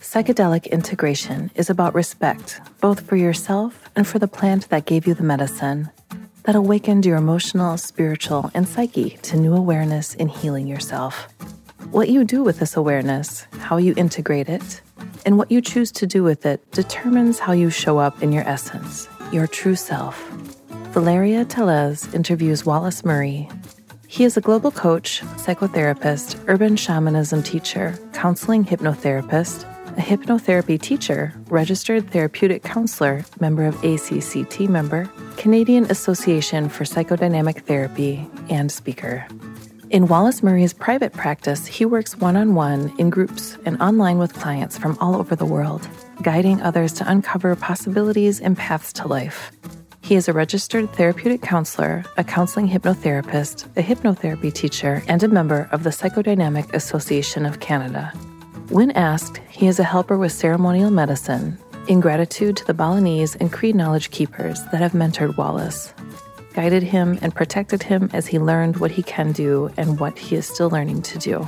Psychedelic integration is about respect, both for yourself and for the plant that gave you the medicine, that awakened your emotional, spiritual, and psyche to new awareness in healing yourself. What you do with this awareness, how you integrate it, and what you choose to do with it determines how you show up in your essence, your true self. Valeria Teles interviews Wallace Murray. He is a global coach, psychotherapist, urban shamanism teacher, counseling hypnotherapist, a hypnotherapy teacher, registered therapeutic counselor, member of ACCT member, Canadian Association for Psychodynamic Therapy, and speaker. In Wallace Murray's private practice, he works one-on-one, in groups, and online with clients from all over the world, guiding others to uncover possibilities and paths to life. He is a registered therapeutic counselor, a counseling hypnotherapist, a hypnotherapy teacher, and a member of the Psychodynamic Association of Canada. When asked, he is a helper with ceremonial medicine, in gratitude to the Balinese and Cree knowledge keepers that have mentored Wallace, guided him and protected him as he learned what he can do and what he is still learning to do.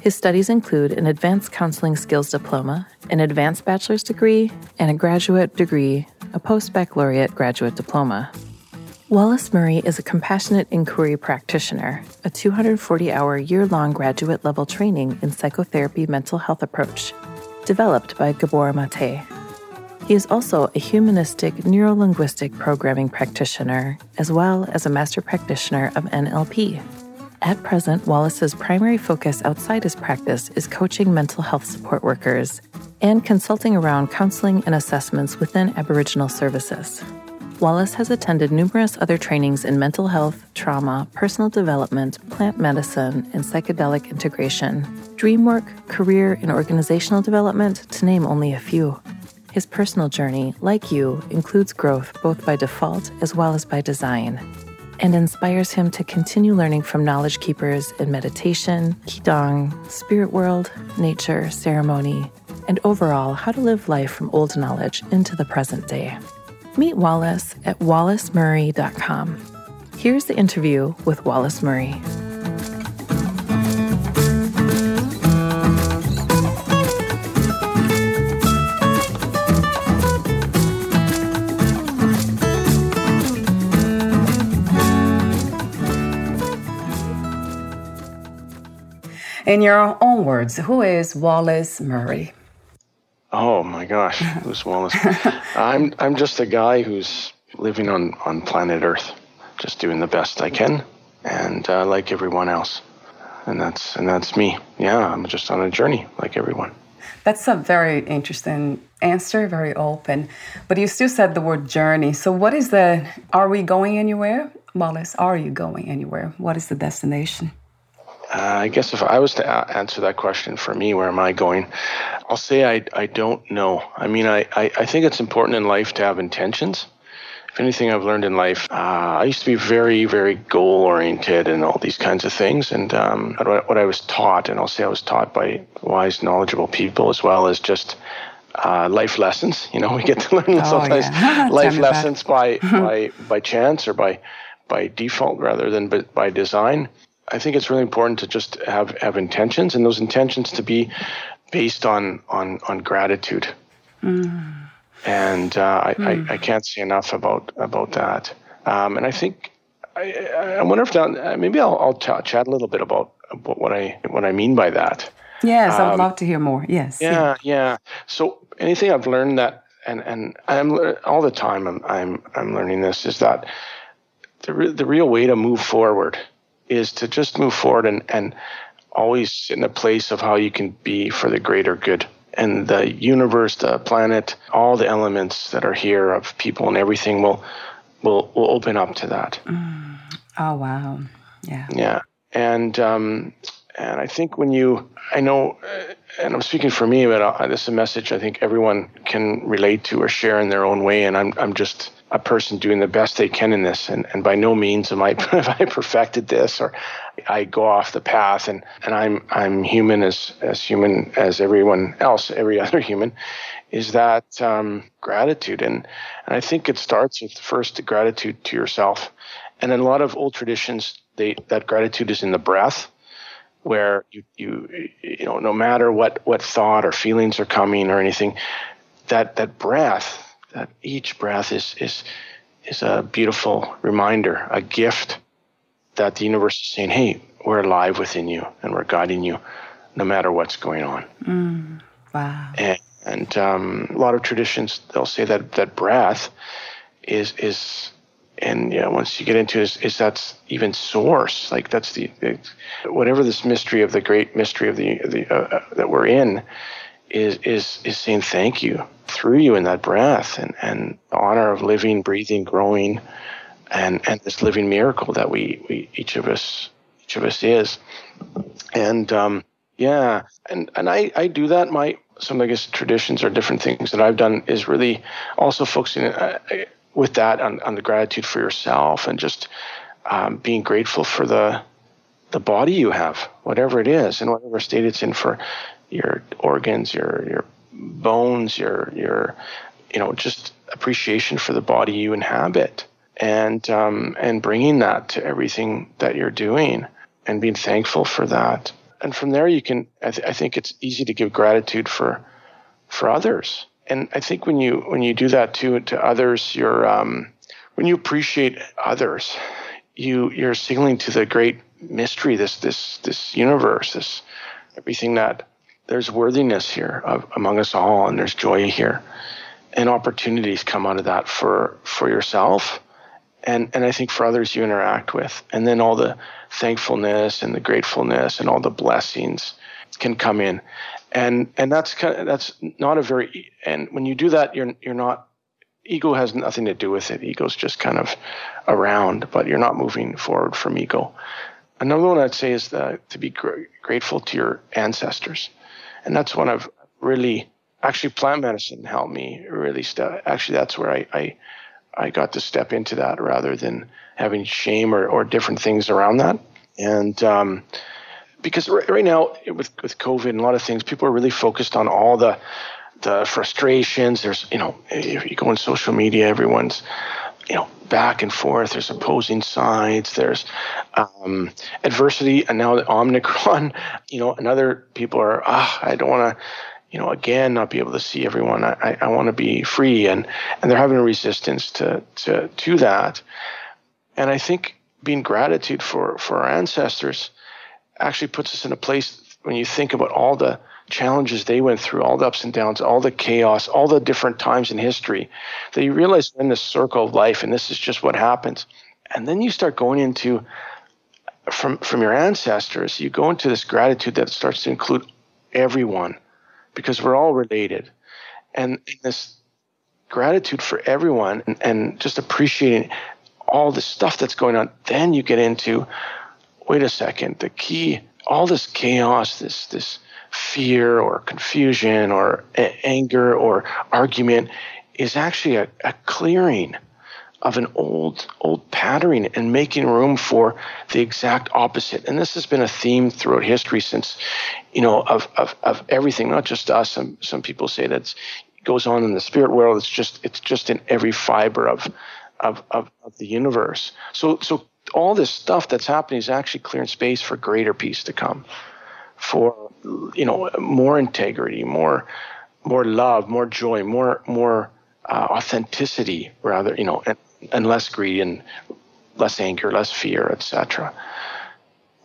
His studies include an advanced counseling skills diploma, an advanced bachelor's degree, and a graduate degree, a post-baccalaureate graduate diploma. Wallace Murray is a Compassionate Inquiry Practitioner, a 240-hour year-long graduate-level training in psychotherapy mental health approach, developed by Gabor Mate. He is also a Humanistic Neuro-Linguistic Programming Practitioner, as well as a Master Practitioner of NLP. At present, Wallace's primary focus outside his practice is coaching mental health support workers and consulting around counseling and assessments within Aboriginal Services. Wallace has attended numerous other trainings in mental health, trauma, personal development, plant medicine, and psychedelic integration, dreamwork, career, and organizational development, to name only a few. His personal journey, like you, includes growth both by default as well as by design, and inspires him to continue learning from knowledge keepers in meditation, qi-dong, spirit world, nature, ceremony, and overall how to live life from old knowledge into the present day. Meet Wallace at WallaceMurray.com. Here's the interview with Wallace Murray. In your own words, who is Wallace Murray? Oh my gosh, who's Wallace? I'm just a guy who's living on planet Earth, just doing the best I can, and like everyone else, and that's me. Yeah, I'm just on a journey, like everyone. That's a very interesting answer, very open. But you still said the word journey. So what is the? Are we going anywhere, Wallace? Are you going anywhere? What is the destination? I guess if I was to answer that question for me, where am I going? I'll say I don't know. I mean, I think it's important in life to have intentions. If anything I've learned in life, I used to be very, very goal-oriented and all these kinds of things. And what I was taught, and I'll say I was taught by wise, knowledgeable people, as well as just life lessons. You know, we get to learn sometimes life lessons by chance or by default rather than by design. I think it's really important to just have intentions, and those intentions to be based on gratitude. Mm. And I can't say enough about that. And I think I wonder if that maybe I'll chat a little bit about what I mean by that. Yes, I would love to hear more. Yes. Yeah. So anything I've learned that I'm learning this, is that the real way to move forward is to just move forward and always sit in a place of how you can be for the greater good. And the universe, the planet, all the elements that are here of people and everything will open up to that. Mm. Oh, wow. Yeah. Yeah. And I think when you, I know, and I'm speaking for me, but this is a message I think everyone can relate to or share in their own way. And I'm just a person doing the best they can in this. And by no means have I perfected this, or I go off the path, and I'm human as everyone else, every other human, is that gratitude. And I think it starts with first gratitude to yourself. And in a lot of old traditions, that gratitude is in the breath, where you no matter what thought or feelings are coming or anything, that breath, that each breath is a beautiful reminder, a gift that the universe is saying, hey, we're alive within you and we're guiding you no matter what's going on. Mm, wow. And a lot of traditions, they'll say that breath is and yeah, once you get into it, is that's even source? Like that's the whatever this mystery of the great mystery of the that we're in is saying thank you through you in that breath, and the honor of living, breathing, growing, and this living miracle that we each of us is, and I do that. Some I guess traditions or different things that I've done is really also focusing. With that on the gratitude for yourself and just being grateful for the body you have, whatever it is, and whatever state it's in, for your organs, your bones, your just appreciation for the body you inhabit, and bringing that to everything that you're doing and being thankful for that. And from there you can, I think it's easy to give gratitude for others. And I think when you do that too to others, when you appreciate others, you're signaling to the great mystery, this universe, this everything, that there's worthiness here among us all, and there's joy here, and opportunities come out of that for yourself, and I think for others you interact with, and then all the thankfulness and the gratefulness and all the blessings can come in. And that's not a very, and when you do that, you're not, ego has nothing to do with it. Ego's just kind of around, but you're not moving forward from ego. Another one I'd say is to be grateful to your ancestors. And that's one I've really, actually plant medicine helped me really, that's where I got to step into that rather than having shame or different things around that. And, because right now with COVID and a lot of things, people are really focused on all the frustrations. There's, if you go on social media, everyone's, back and forth. There's opposing sides. There's adversity. And now the Omicron, and other people are, I don't want to, again, not be able to see everyone. I want to be free. And they're having a resistance to that. And I think being gratitude for our ancestors actually puts us in a place, when you think about all the challenges they went through, all the ups and downs, all the chaos, all the different times in history, that you realize we're in this circle of life and this is just what happens. And then you start going into, from your ancestors, you go into this gratitude that starts to include everyone, because we're all related. And this gratitude for everyone and just appreciating all the stuff that's going on, then you get into, wait a second, the key, all this chaos, this fear or confusion or anger or argument is actually a clearing of an old pattern and making room for the exact opposite. And this has been a theme throughout history since, of everything, not just us. Some people say that it goes on in the spirit world. It's just in every fiber of the universe. So all this stuff that's happening is actually clearing space for greater peace to come, for more integrity, more love, more joy, more authenticity, rather, and less greed and less anger, less fear, etc.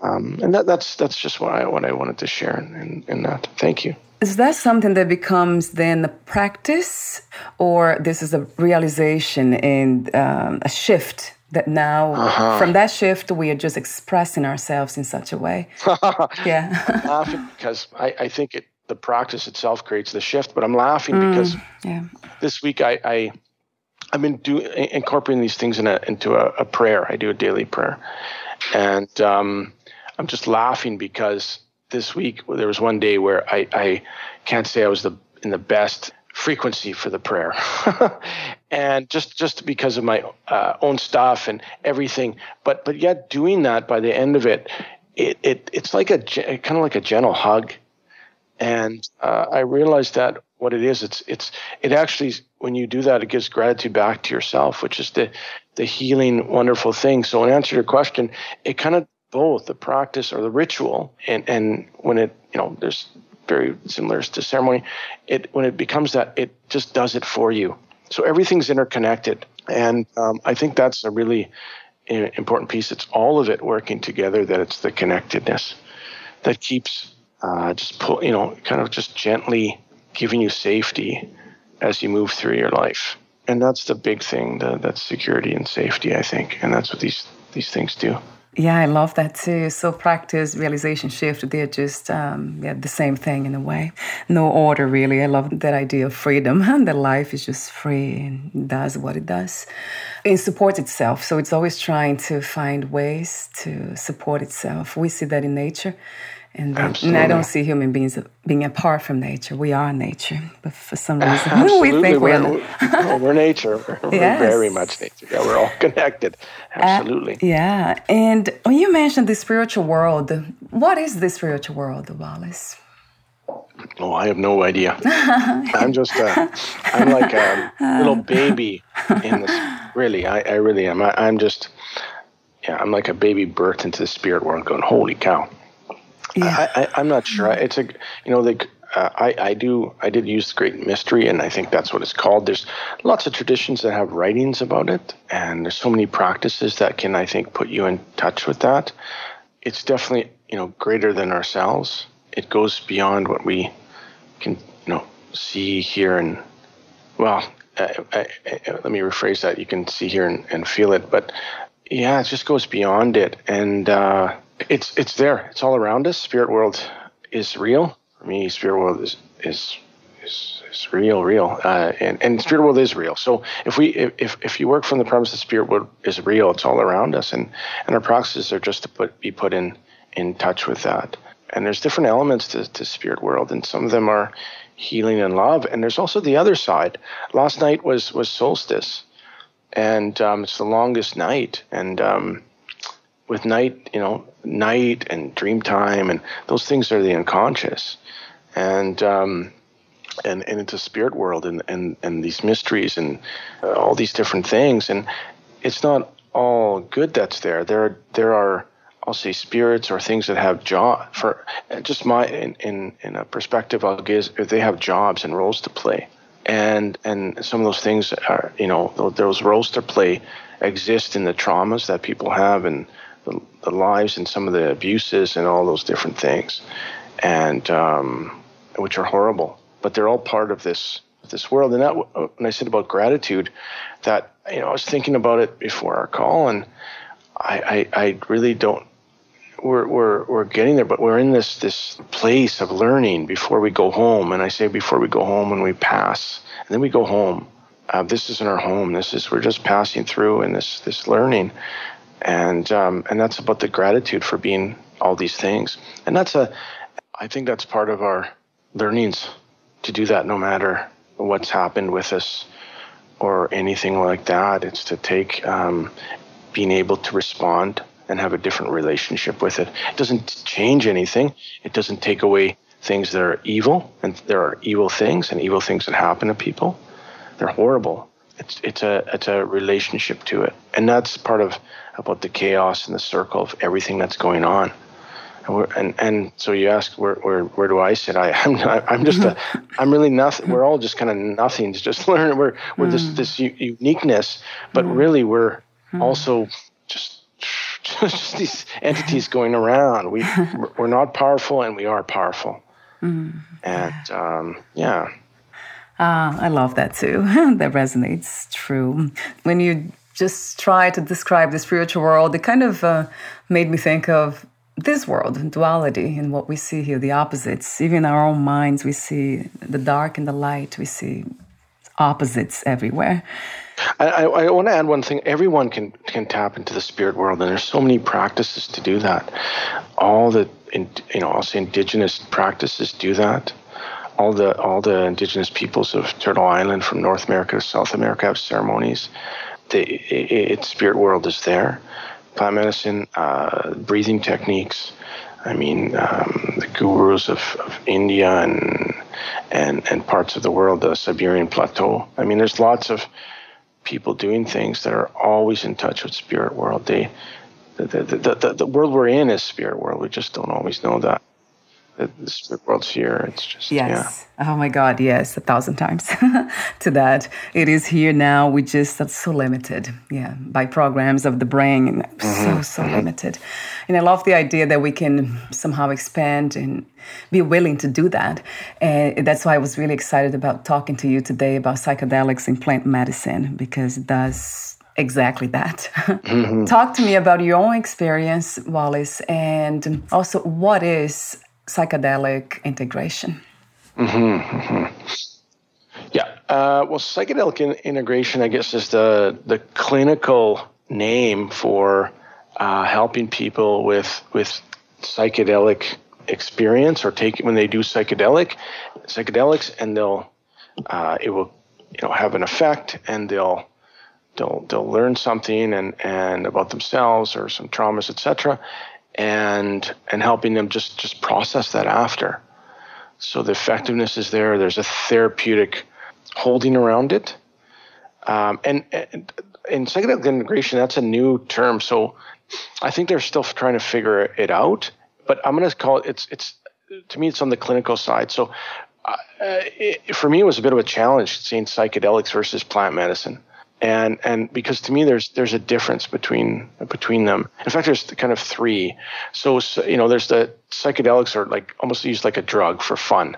And that's just what I wanted to share in that. Thank you. Is that something that becomes then a practice, or this is a realization and a shift that now from that shift we are just expressing ourselves in such a way? Yeah. I'm laughing because I think the practice itself creates the shift, but I'm laughing because this week I've been incorporating these things into a prayer. I do a daily prayer. And I'm just laughing because this week there was one day where I can't say I was in the best frequency for the prayer. And just because of my own stuff and everything. But yet doing that, by the end of it, it's like kind of like a gentle hug. And I realized that what it is, it actually, when you do that, it gives gratitude back to yourself, which is the healing, wonderful thing. So in answer to your question, it kind of both the practice or the ritual, and when it, there's very similar to ceremony, when it becomes that, it just does it for you. So everything's interconnected. And I think that's a really important piece. It's all of it working together, that it's the connectedness that keeps just gently giving you safety as you move through your life. And that's the big thing, that's security and safety, I think. And that's what these things do. Yeah, I love that too. So practice, realization, shift, they're just the same thing in a way. No order, really. I love that idea of freedom, that life is just free and does what it does. It supports itself, so it's always trying to find ways to support itself. We see that in nature. And I don't see human beings being apart from nature. We are nature, but for some reason we think we're nature. We're very much nature. Yeah, we're all connected. Absolutely. And when you mentioned the spiritual world, what is the spiritual world, Wallace? Oh, I have no idea. I'm like a little baby in this. Really, I really am. I'm like a baby birthed into the spirit world, going, holy cow. Yeah. I'm not sure. It's a, I did use the Great Mystery, and I think that's what it's called. There's lots of traditions that have writings about it, and there's so many practices that can, I think, put you in touch with that. It's definitely, greater than ourselves. It goes beyond what we can, see, hear, and, well, let me rephrase that. You can see, hear, and feel it, but yeah, it just goes beyond it. And, it's there. It's all around us. Spirit world is real. For me, spirit world is real. And spirit world is real. So if you work from the premise that spirit world is real, it's all around us. And our practices are just to be put in touch with that. And there's different elements to spirit world, and some of them are healing and love. And there's also the other side. Last night was solstice, and it's the longest night. And with night, night and dream time, and those things are the unconscious, and it's a spirit world, and these mysteries, and all these different things, and it's not all good that's there. There are I'll say spirits or things that have job for just my in a perspective I'll give, if they have jobs and roles to play, and some of those things are those roles to play exist in the traumas that people have, and the lives and some of the abuses and all those different things, and which are horrible, but they're all part of this world. And that, when I said about gratitude, that I was thinking about it before our call, and I really don't. We're getting there, but we're in this place of learning before we go home. And I say before we go home, when we pass, and then we go home. This isn't our home. We're just passing through in this learning. And that's about the gratitude for being all these things. And I think that's part of our learnings, to do that no matter what's happened with us or anything like that. It's to take being able to respond and have a different relationship with it. It doesn't change anything. It doesn't take away things that are evil, and there are evil things and evil things that happen to people. They're horrible. It's a relationship to it. And that's part of about the chaos and the circle of everything that's going on. And so you ask, where do I sit? I'm really nothing. We're all just kind of nothing to just learn. We're this uniqueness, but really we're also just just these entities going around. We're not powerful, and we are powerful. Mm. And yeah. I love that too. That resonates. True. When you just try to describe the spiritual world, it kind of made me think of this world and duality and what we see here, the opposites. Even in our own minds, we see the dark and the light. We see opposites everywhere. I want to add one thing. Everyone can tap into the spirit world, and there's so many practices to do that. All the also indigenous practices do that. All the indigenous peoples of Turtle Island, from North America to South America, have ceremonies. Its spirit world is there. Plant medicine, breathing techniques. I mean, the gurus of India and parts of the world, the Siberian plateau. I mean, there's lots of people doing things that are always in touch with spirit world. The world we're in is spirit world. We just don't always know that. The spirit world's here. It's just, yes. Yeah. Oh my God, yes, 1,000 times to that. It is here now. We just are so limited, by programs of the brain. And so limited. And I love the idea that we can somehow expand and be willing to do that. And that's why I was really excited about talking to you today about psychedelics and plant medicine, because it does exactly that. Mm-hmm. Talk to me about your own experience, Wallace, and also what is psychedelic integration. Mm-hmm, mm-hmm. Yeah. Well, psychedelic integration, I guess, is the clinical name for helping people with psychedelic experience, or when they do psychedelics, and it will have an effect, and they'll learn something and about themselves or some traumas, etc. And helping them just process that after. So the effectiveness is there. There's a therapeutic holding around it. And in psychedelic integration, that's a new term. So I think they're still trying to figure it out. But I'm going to call it, it's to me, it's on the clinical side. So for me, it was a bit of a challenge seeing psychedelics versus plant medicine. And because to me there's a difference between them. In fact, there's kind of three. So there's the psychedelics are like almost used like a drug for fun.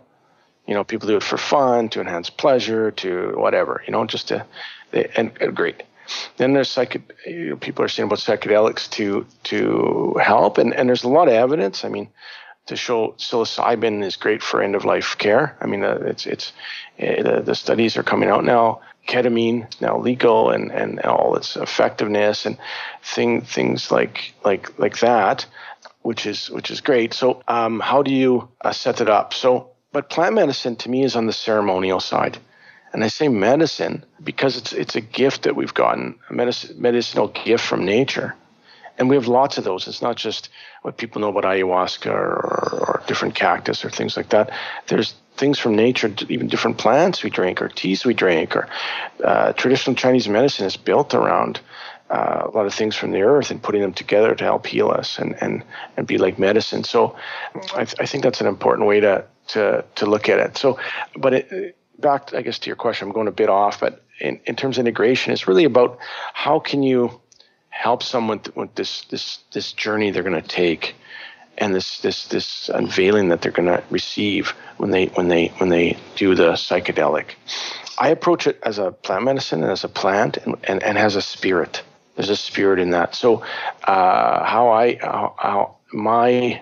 People do it for fun, to enhance pleasure, to whatever. Great. Then there's people are saying about psychedelics to help, and there's a lot of evidence. I mean, to show psilocybin is great for end of life care. I mean, the studies are coming out now. Ketamine is now legal, and all its effectiveness, and things like that, which is great. So how do you set it up? But plant medicine to me is on the ceremonial side, and I say medicine because it's a gift that we've gotten, a medicinal gift from nature, and we have lots of those. It's not just what people know about ayahuasca or different cactus or things like that. There's things from nature, even different plants we drink, or teas we drink, or traditional Chinese medicine is built around a lot of things from the earth and putting them together to help heal us and be like medicine. So I think that's an important way to look at it. So, but back, I guess, to your question, I'm going a bit off, but in terms of integration, it's really about how can you help someone with this journey they're going to take, and this unveiling that they're going to receive when they do the psychedelic. I approach it as a plant medicine and as a plant and has a spirit. There's a spirit in that. So my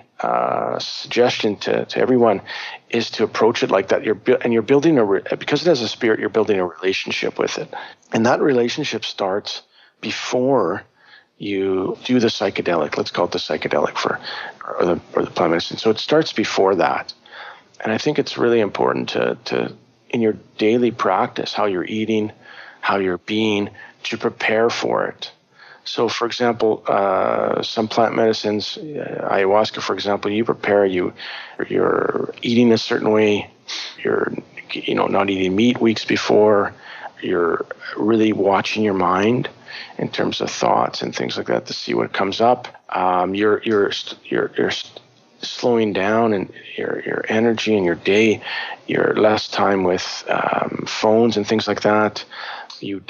suggestion to everyone is to approach it like that. You're building because it has a spirit, you're building a relationship with it, and that relationship starts before you do the psychedelic. Let's call it the psychedelic or the plant medicine. So it starts before that. And I think it's really important to in your daily practice, how you're eating, how you're being, to prepare for it. So for example, some plant medicines, ayahuasca, for example, you prepare, you're eating a certain way, you're not eating meat weeks before, you're really watching your mind in terms of thoughts and things like that to see what comes up. You're slowing down and your energy and your day. You're less time with phones and things like that. you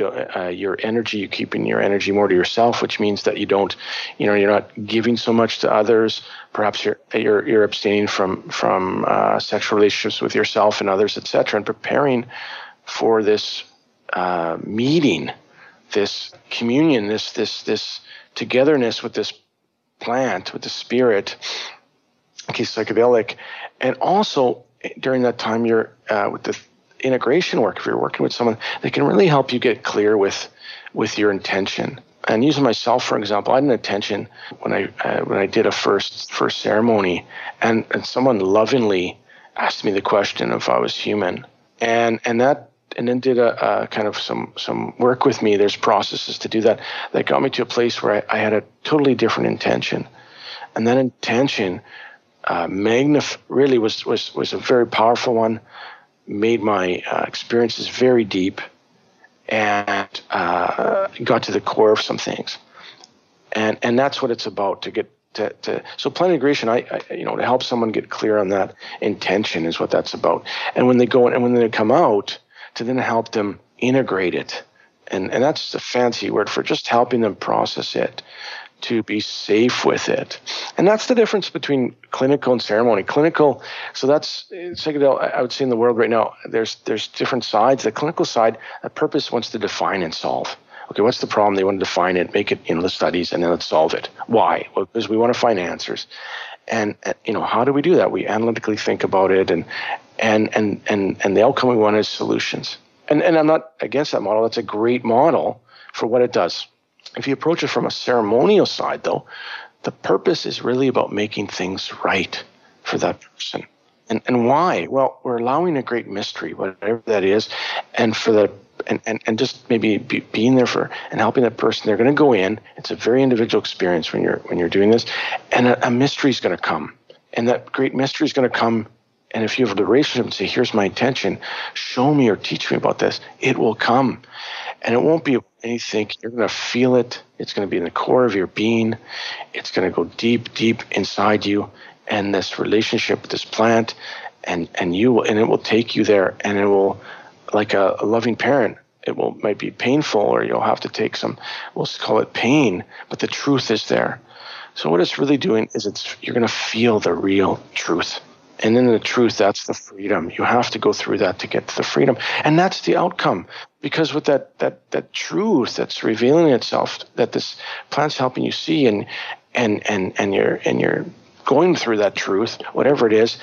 your energy, you keeping your energy more to yourself, which means that you don't, you're not giving so much to others. Perhaps you're abstaining from sexual relationships with yourself and others, etc., and preparing for this meeting, this communion, this togetherness with this plant, with the spirit, okay, psychedelic, and also during that time you're with the integration work. If you're working with someone, they can really help you get clear with your intention. And using myself for example, I had an intention when I did a first ceremony, and someone lovingly asked me the question if I was human, and then did a kind of some work with me. There's processes to do that got me to a place where I had a totally different intention, and that intention really was a very powerful one. Made my experiences very deep, and got to the core of some things, and that's what it's about, to get to so plant integration. I to help someone get clear on that intention is what that's about. And when they go and when they come out, to then help them integrate it, and that's the fancy word for just helping them process it, to be safe with it. And that's the difference between clinical and ceremony. Clinical, so that's psychedelic. I would say in the world right now, there's different sides. The clinical side, a purpose wants to define and solve. Okay, what's the problem? They want to define it, make it in the studies, and then let's solve it. Why? Well, because we want to find answers. And how do we do that? We analytically think about it, and the outcome we want is solutions. And I'm not against that model. That's a great model for what it does. If you approach it from a ceremonial side, though, the purpose is really about making things right for that person. And why? Well, we're allowing a great mystery, whatever that is, and just maybe being there for and helping that person. They're going to go in. It's a very individual experience when you're doing this, and a mystery is going to come, and that great mystery is going to come. And if you have a relationship and say, here's my intention, show me or teach me about this, it will come. And it won't be anything. You're going to feel it. It's going to be in the core of your being. It's going to go deep, deep inside you. And this relationship with this plant, and it will take you there. And it will, like a loving parent, might be painful, or you'll have to take some, we'll call it pain, but the truth is there. So what it's really doing is you're going to feel the real truth. And then the truth, that's the freedom. You have to go through that to get to the freedom. And that's the outcome. Because with that truth that's revealing itself, that this plant's helping you see, and you're going through that truth, whatever it is,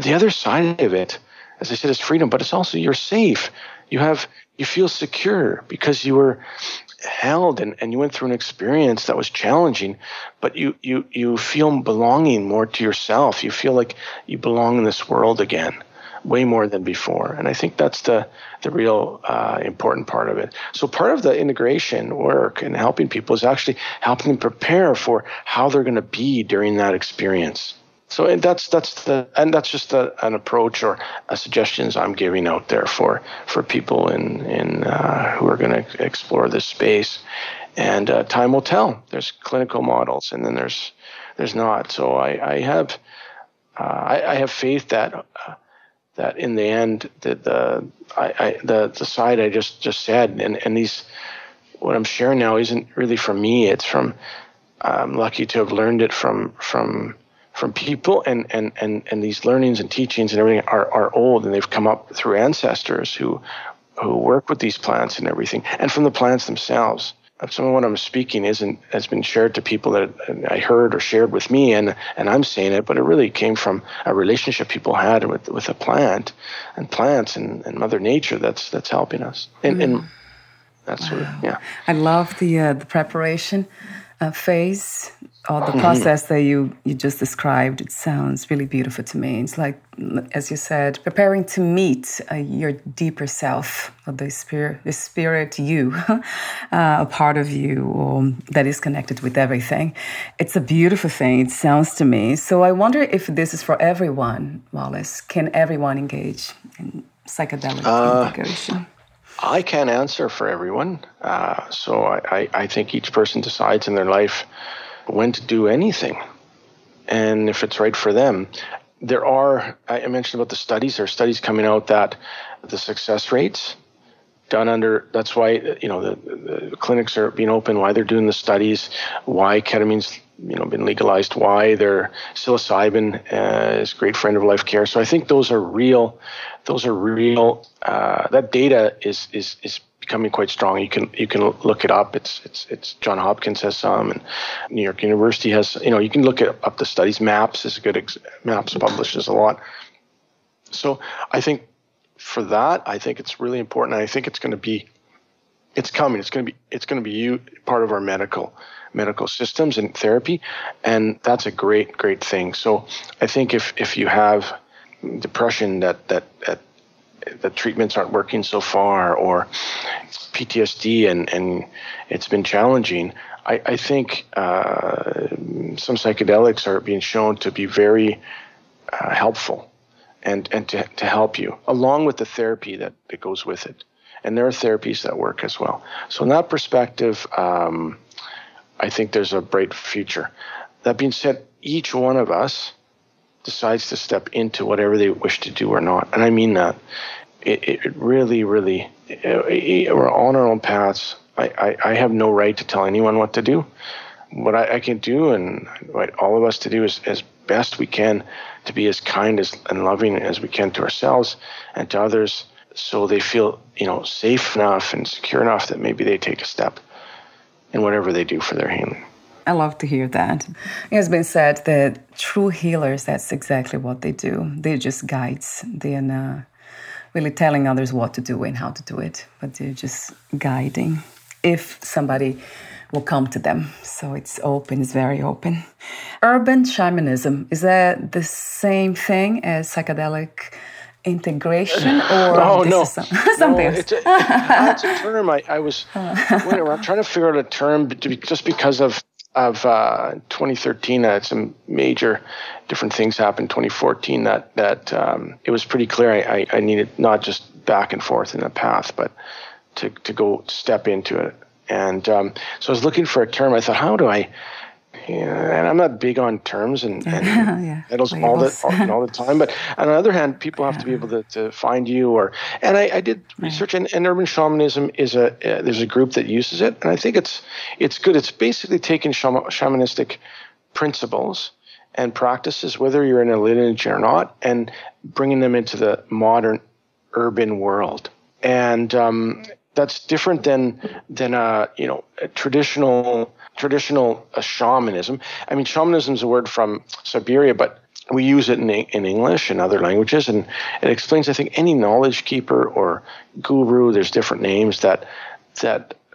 the other side of it, as I said, is freedom, but it's also you're safe. You feel secure because you were held, and you went through an experience that was challenging, but you feel belonging more to yourself. You feel like you belong in this world again, way more than before. And I think that's the real important part of it. So part of the integration work and helping people is actually helping them prepare for how they're going to be during that experience. So that's just an approach or suggestions I'm giving out there for people in who are going to explore this space, and time will tell. There's clinical models, and then there's not. So I have faith that in the end the side I just said and these, what I'm sharing now isn't really from me. It's from, I'm lucky to have learned it from people, and these learnings and teachings and everything are old, and they've come up through ancestors who work with these plants and everything, and from the plants themselves. Some of what I'm speaking has been shared to people that I heard or shared with me, and I'm saying it, but it really came from a relationship people had with a plant and plants and Mother Nature that's helping us. And that's what, yeah. I love the preparation phase, or the process that you just described. It sounds really beautiful to me. It's like, as you said, preparing to meet your deeper self, or the spirit you, a part of you, or that is connected with everything. It's a beautiful thing, it sounds to me. So I wonder if this is for everyone, Wallace. Can everyone engage in psychedelic integration? I can't answer for everyone. So I think each person decides in their life when to do anything, and if it's right for them. There are, I mentioned about the studies, there are studies coming out that the success rates done under, that's why, you know, the clinics are being open, why they're doing the studies, why ketamine's, you know, been legalized, why their psilocybin is a great friend of life care. So I think those are real. That data is becoming quite strong. You can look it up. It's John Hopkins has some, and New York University has. You know, you can look up the studies. Maps is a good. Maps publishes a lot. So I think for that, I think it's really important. And I think it's going to be. It's coming. It's going to be part of our medical systems and therapy, and that's a great thing. So I think if you have depression that the treatments aren't working so far, or PTSD and it's been challenging, I think some psychedelics are being shown to be very helpful and to help you, along with the therapy that goes with it. And there are therapies that work as well. So in that perspective, I think there's a bright future. That being said, each one of us decides to step into whatever they wish to do or not. And I mean that. It really, really, we're on our own paths. I have no right to tell anyone what to do. What I can do, and what all of us to do, is as best we can to be as kind and loving as we can to ourselves and to others, so they feel, you know, safe enough and secure enough that maybe they take a step in whatever they do for their healing. I love to hear that. It has been said that true healers, that's exactly what they do. They're just guides. They're not really telling others what to do and how to do it, but they're just guiding if somebody will come to them. So it's open, it's very open. Urban shamanism, is that the same thing as psychedelic integration, or something? That's a term. I was I'm trying to figure out a term, just because of 2013, some major different things happened. 2014, that it was pretty clear I needed not just back and forth in the path, but to go step into it. And so I was looking for a term. I thought, how do I? Yeah, and I'm not big on terms and yeah, medals all the time. But on the other hand, people have to be able to find you. And I did research, and urban shamanism is there's a group that uses it, and I think it's good. It's basically taking shamanistic principles and practices, whether you're in a lineage or not, and bringing them into the modern urban world. And that's different than a traditional shamanism. I mean, shamanism is a word from Siberia, but we use it in English and other languages, and it explains, I think, any knowledge keeper or guru. There's different names that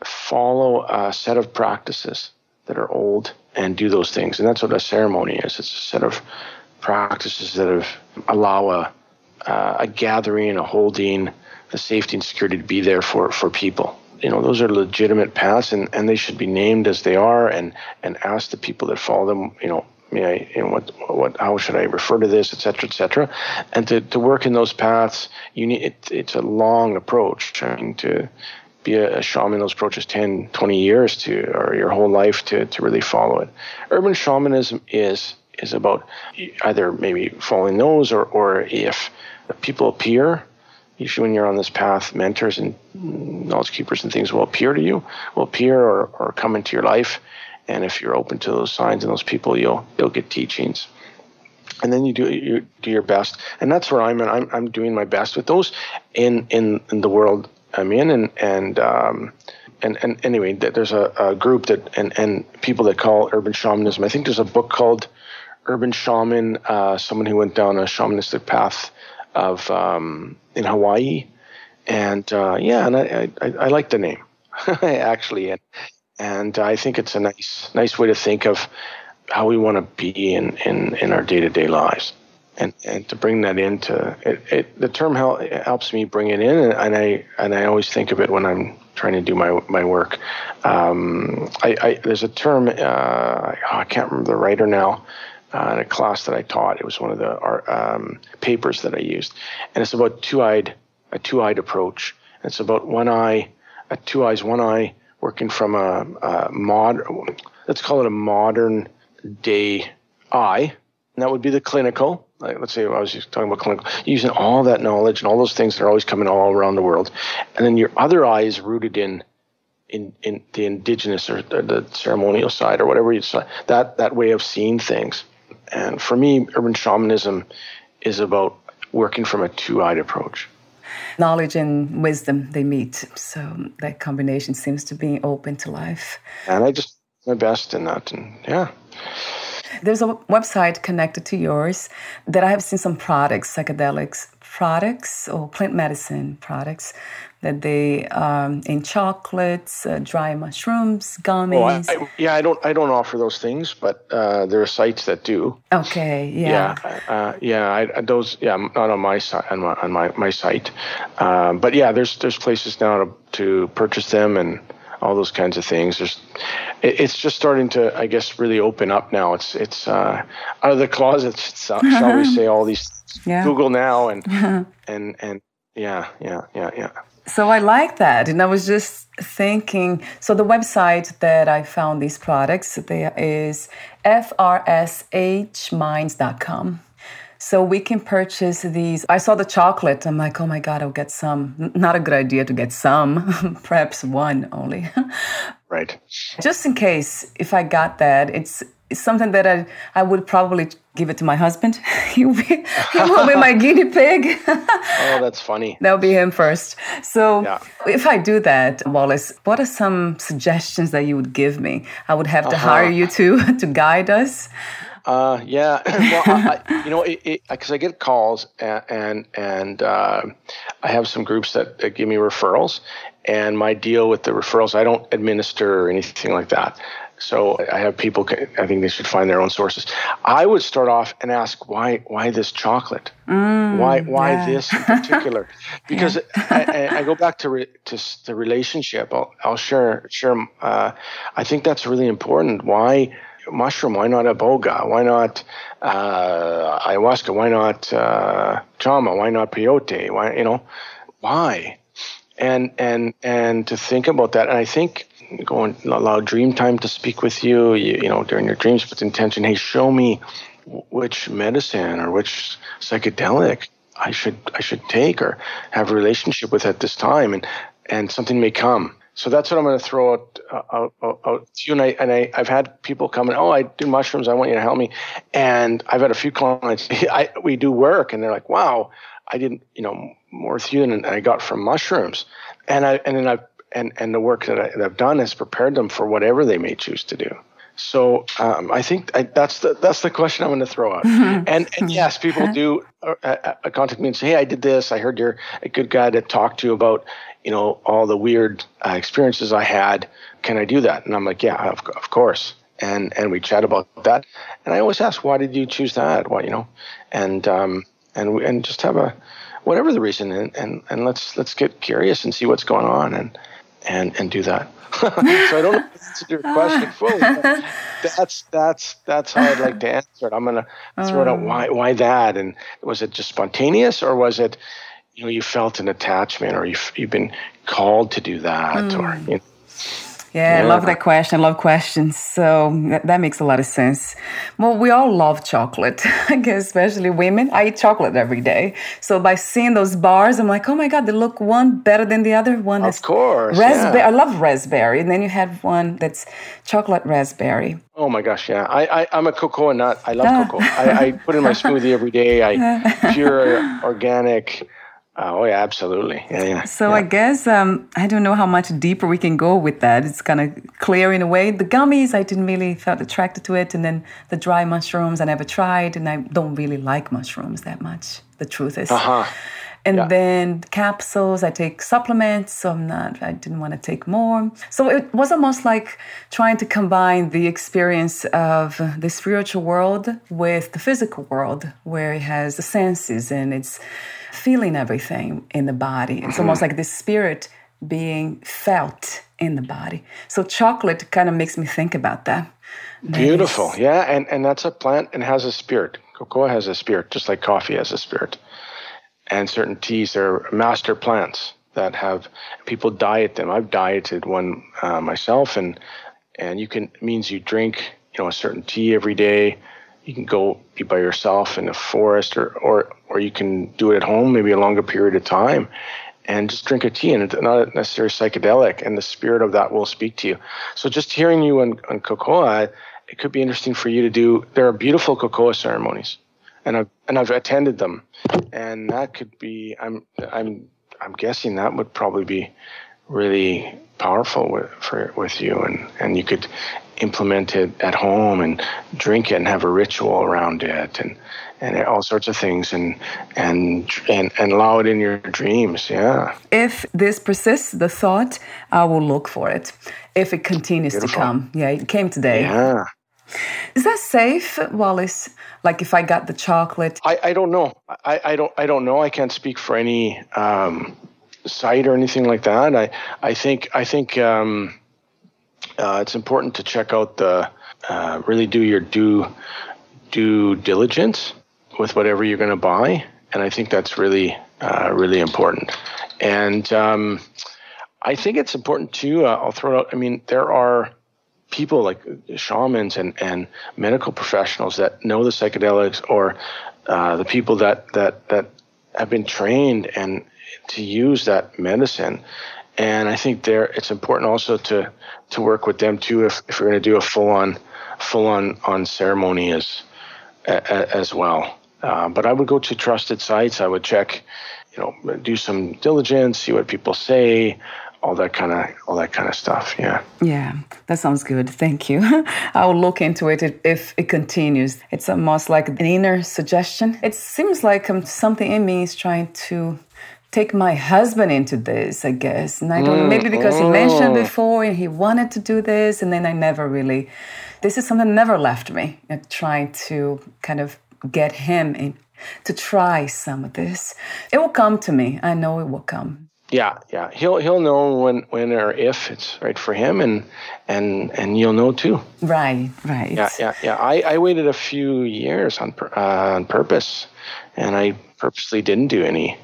follow a set of practices that are old and do those things, and that's what a ceremony is. It's a set of practices that allow a gathering and a holding, the safety and security to be there for people. You know, those are legitimate paths, and they should be named as they are, and ask the people that follow them, you know, how should I refer to this, et cetera, et cetera. And to work in those paths, you need it's a long approach. Trying to be a shaman, those approaches 10, 20 years to, or your whole life to really follow it. Urban shamanism is about either maybe following those, or if people appear, usually when you're on this path, mentors and knowledge keepers and things will appear or come into your life. And if you're open to those signs and those people, you'll get teachings. And then you do your best. And that's where I'm at. I'm doing my best with those in the world I'm in. And anyway, there's a group that and people that call urban shamanism. I think there's a book called Urban Shaman, someone who went down a shamanistic path of in Hawaii, and I like the name actually, and I think it's a nice way to think of how we want to be in our day-to-day lives, and to bring that into it. The term helps me bring it in, and I always think of it when I'm trying to do my work. There's a term, I can't remember the writer now. In a class that I taught, it was one of the papers that I used, and it's about a two-eyed approach. And it's about one eye working from a modern, let's call it a modern day eye, and that would be the clinical, like let's say I was just talking about clinical, using all that knowledge and all those things that are always coming all around the world, and then your other eye is rooted in the indigenous or the ceremonial side or whatever you decide, that way of seeing things. And for me, urban shamanism is about working from a two-eyed approach. Knowledge and wisdom, they meet. So that combination seems to be open to life. And I just do my best in that. And yeah. There's a website connected to yours that I have seen some products, psychedelics products or plant medicine products, that they in chocolates, dry mushrooms, gummies. Oh, I don't offer those things, but there are sites that do. Okay, yeah, not on my site, on my site, but yeah, there's places now to purchase them and all those kinds of things. It's just starting to, I guess, really open up now. It's out of the closet, shall we say, all these. Yeah. Google now and So I like that, and I was just thinking. So the website that I found these products there is frshminds.com. So we can purchase these. I saw the chocolate. I'm like, oh my God, I'll get some. Not a good idea to get some, perhaps one only. Right. Just in case, if I got that, it's something that I would probably give it to my husband. He will be my guinea pig. Oh, that's funny. That'll be him first. So yeah. If I do that, Wallace, what are some suggestions that you would give me? I would have to hire you to guide us. Yeah. Well, because I get calls and I have some groups that give me referrals, and my deal with the referrals, I don't administer or anything like that. So I have people, I think they should find their own sources. I would start off and ask, why this chocolate? Why yeah. this in particular? Because I go back to the relationship. I'll share. I think that's really important. Why mushroom? Why not aboga? Why not ayahuasca? Why not chama? Why not peyote? Why? And to think about that. And I think go and allow dream time to speak with you during your dreams with intention. Hey, show me which medicine or which psychedelic I should take or have a relationship with at this time, and something may come. So that's what I'm going to throw out to you. I've had people come and, oh, I do mushrooms. I want you to help me. And I've had a few clients. We do work, and they're like, wow, I didn't, more with you than I got from mushrooms. And the work that I've done has prepared them for whatever they may choose to do. So I think that's the question I'm going to throw out. Mm-hmm. And yes, people do contact me and say, hey, I did this. I heard you're a good guy to talk to about, all the weird experiences I had. Can I do that? And I'm like, yeah, of course. And we chat about that. And I always ask, why did you choose that? Why? And just have whatever the reason, and let's get curious and see what's going on. And do that. So I don't answer your question fully. That's how I'd like to answer it. I'm gonna throw it out. Why that? And was it just spontaneous, or was it, you felt an attachment, or you've been called to do that, or ? Yeah, I love that question. I love questions. So that makes a lot of sense. Well, we all love chocolate, I guess, especially women. I eat chocolate every day. So by seeing those bars, I'm like, oh my God, they look one better than the other one. Of course. Raspberry. Yeah. I love raspberry. And then you have one that's chocolate raspberry. Oh my gosh, yeah. I'm a cocoa nut. I love cocoa. I put in my smoothie every day. Pure, organic. Oh, yeah, absolutely. Yeah. So yeah. I guess I don't know how much deeper we can go with that. It's kind of clear in a way. The gummies, I didn't really felt attracted to it. And then the dry mushrooms, I never tried. And I don't really like mushrooms that much, the truth is. Uh-huh. And then capsules, I take supplements, so I didn't want to take more. So it was almost like trying to combine the experience of the spiritual world with the physical world, where it has the senses and it's feeling everything in the body. It's almost like the spirit being felt in the body. So chocolate kind of makes me think about that. Beautiful. Yeah, and that's a plant and has a spirit. Cocoa has a spirit, just like coffee has a spirit. And certain teas are master plants that have people diet them. I've dieted one myself, and you can means you drink a certain tea every day. You can go be by yourself in the forest, or you can do it at home, maybe a longer period of time, and just drink a tea, and it's not necessarily psychedelic, and the spirit of that will speak to you. So just hearing you on Cocoa, it could be interesting for you to do. There are beautiful Cocoa ceremonies, and I've attended them, and that could be, I'm guessing that would probably be really powerful with you, and you could implement it at home and drink it and have a ritual around it, and all sorts of things, and allow it in your dreams. Yeah. If this persists, the thought, I will look for it. If it continues to come, yeah, it came today. Yeah. Is that safe, Wallace? Like if I got the chocolate? I don't know. I don't know. I can't speak for any site or anything like that. I think it's important to check out the really do your due diligence with whatever you're going to buy, and I think that's really important. And I think it's important too. I'll throw it out. I mean, there are people like shamans and medical professionals that know the psychedelics, or the people that have been trained and to use that medicine. And I think it's important also to work with them too if you're going to do a full on ceremony as well. But I would go to trusted sites. I would check, do some diligence, see what people say, all that kind of stuff. Yeah. Yeah, that sounds good. Thank you. I will look into it if it continues. It's almost like an inner suggestion. It seems like something in me is trying to take my husband into this, I guess. And I don't know, maybe because he mentioned before and he wanted to do this, and then I never really, this is something that never left me. I tried to kind of get him in to try some of this. It will come to me. I know it will come. Yeah. He'll know when or if it's right for him, and you'll know too. Right. Yeah. I waited a few years on purpose, and I purposely didn't do any.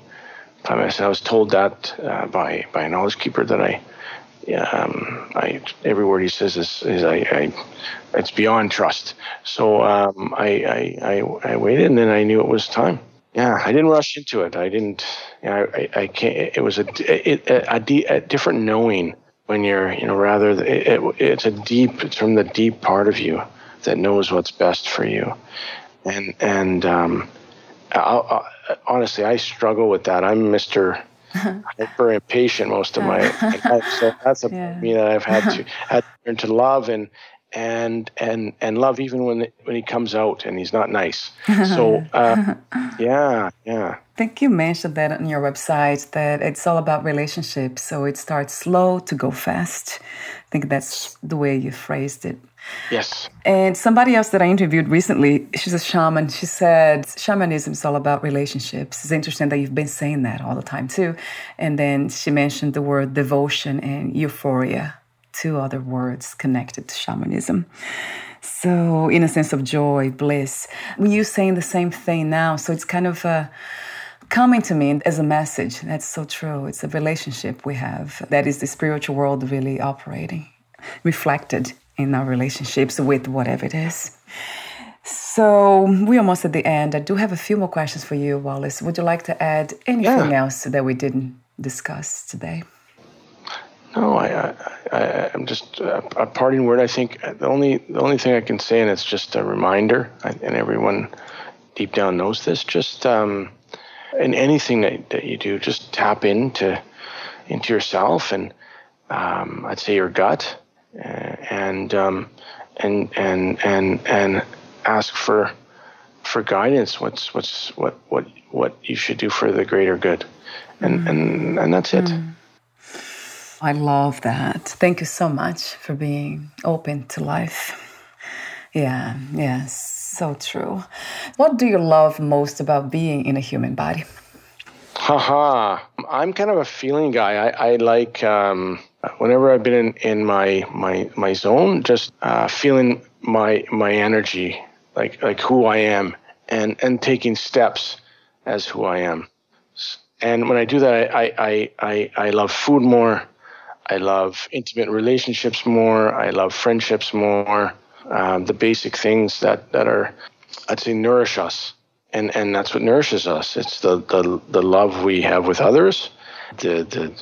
I was told that by a knowledge keeper that every word he says is it's beyond trust. So I waited, and then I knew it was time. Yeah, I didn't rush into it. I didn't. I can't. It was a different knowing when you're it's from the deep part of you that knows what's best for you, and. Honestly, I struggle with that. I'm Mr. Hyper impatient most of my life, so that's me that I've had to learn to love and love even when he comes out and he's not nice. So yeah. I think you mentioned that on your website that it's all about relationships. So it starts slow to go fast. I think that's the way you phrased it. Yes. And somebody else that I interviewed recently, she's a shaman. She said, shamanism is all about relationships. It's interesting that you've been saying that all the time too. And then she mentioned the word devotion and euphoria, two other words connected to shamanism. So in a sense of joy, bliss. You're saying the same thing now. So it's kind of coming to me as a message. That's so true. It's a relationship we have. That is the spiritual world really operating, reflected in our relationships with whatever it is. So we're almost at the end. I do have a few more questions for you, Wallace. Would you like to add anything else that we didn't discuss today? No, I'm just a parting word. I think the only thing I can say, and it's just a reminder, and everyone deep down knows this, just in anything that you do, just tap into yourself and I'd say your gut. And ask for guidance. What you should do for the greater good, and that's it. I love that. Thank you so much for being open to life. Yeah, so true. What do you love most about being in a human body? I'm kind of a feeling guy. I like. Whenever I've been in my zone, just feeling my energy, like who I am, and taking steps as who I am. And when I do that, I love food more. I love intimate relationships more. I love friendships more. The basic things that are I'd say nourish us. And that's what nourishes us. It's the love we have with others, whether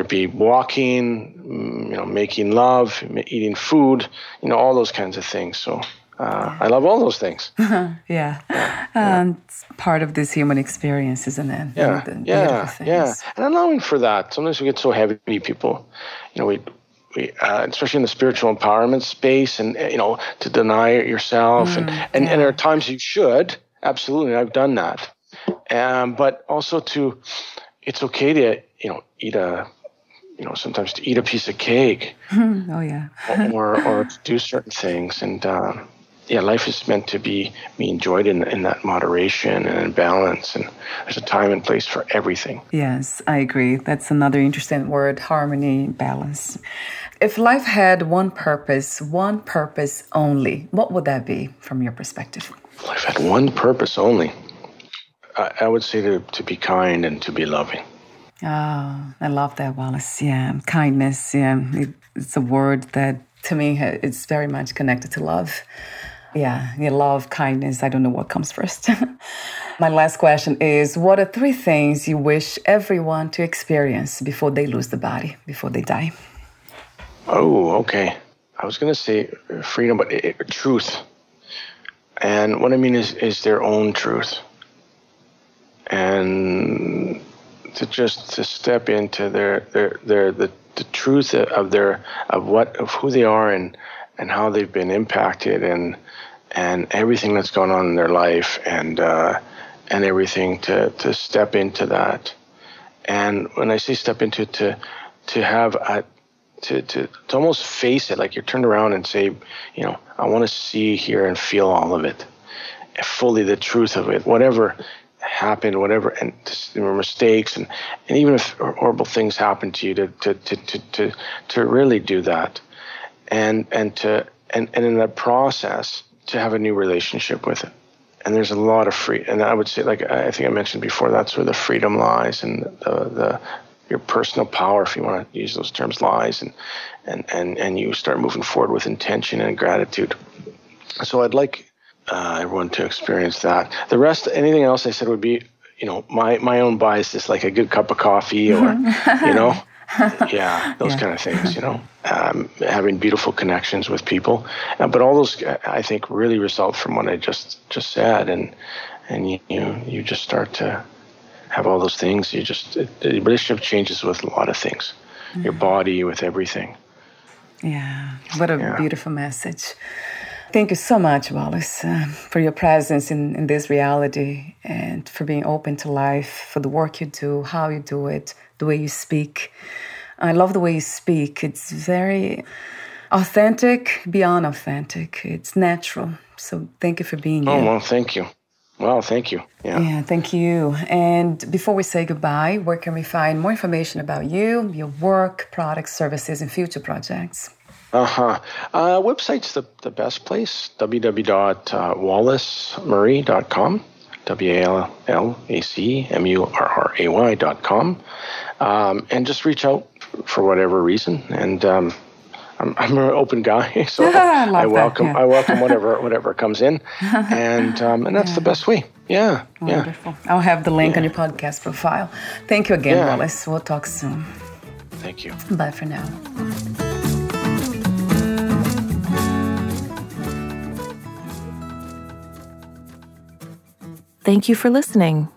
it be walking, making love, eating food, all those kinds of things. So I love all those things. It's part of this human experience, isn't it? And allowing for that. Sometimes we get so heavy, people. We especially in the spiritual empowerment space, and to deny it yourself, and there are times you should. Absolutely, I've done that, but also it's okay to sometimes to eat a piece of cake. Oh yeah, or to do certain things, and life is meant to be enjoyed in that moderation and in balance, and there's a time and place for everything. Yes, I agree. That's another interesting word: harmony, balance. If life had one purpose only, what would that be from your perspective? Life had one purpose only. I would say to be kind and to be loving. Oh, I love that, Wallace. Yeah, kindness. Yeah, it's a word that to me it's very much connected to love. Yeah, love, kindness. I don't know what comes first. My last question is: what are three things you wish everyone to experience before they lose the body, before they die? Oh, okay. I was going to say freedom, but truth. And what I mean is their own truth, and to step into the truth of who they are and how they've been impacted and everything that's gone on in their life and everything to step into that. And when I say step into it, to almost face it, like you're turned around and say, I want to see, hear, and feel all of it, fully the truth of it, whatever happened, and there were mistakes, and even if horrible things happen to you, to really do that, and in that process to have a new relationship with it. And there's a lot of freedom, and I would say, like I think I mentioned before, that's where the freedom lies, and your personal power, if you want to use those terms, lies, and you start moving forward with intention and gratitude. So I'd like everyone to experience that. The rest, anything else I said would be, my own biases, like a good cup of coffee or, kind of things, having beautiful connections with people. But all those, I think, really result from what I just said, and you just start to have all those things. The relationship changes with a lot of things, your body, with everything. Yeah, what a beautiful message. Thank you so much, Wallace, for your presence in this reality and for being open to life, for the work you do, how you do it, the way you speak. I love the way you speak. It's very authentic, beyond authentic. It's natural. So thank you for being here. Oh, well, thank you. Wow, thank you. Yeah, thank you. And before we say goodbye, where can we find more information about you, your work, products, services, and future projects? Website's the best place, www.WallaceMurray.com, WallaceMurray.com. And just reach out for whatever reason. And I'm an open guy, so I welcome whatever comes in, and that's the best way. Yeah, wonderful. Yeah. I'll have the link on your podcast profile. Thank you again, Wallace. We'll talk soon. Thank you. Bye for now. Thank you for listening.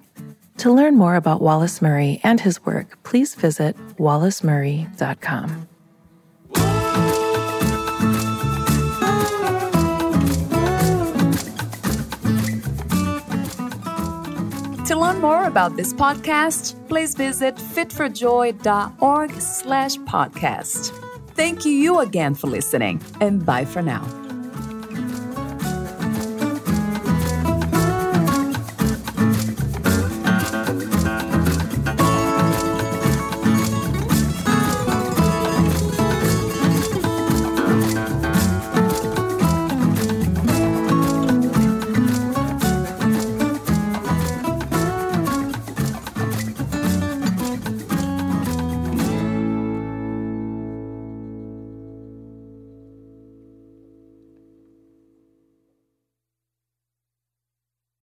To learn more about Wallace Murray and his work, please visit WallaceMurray.com. To learn more about this podcast, please visit fitforjoy.org/podcast. Thank you again for listening, and bye for now.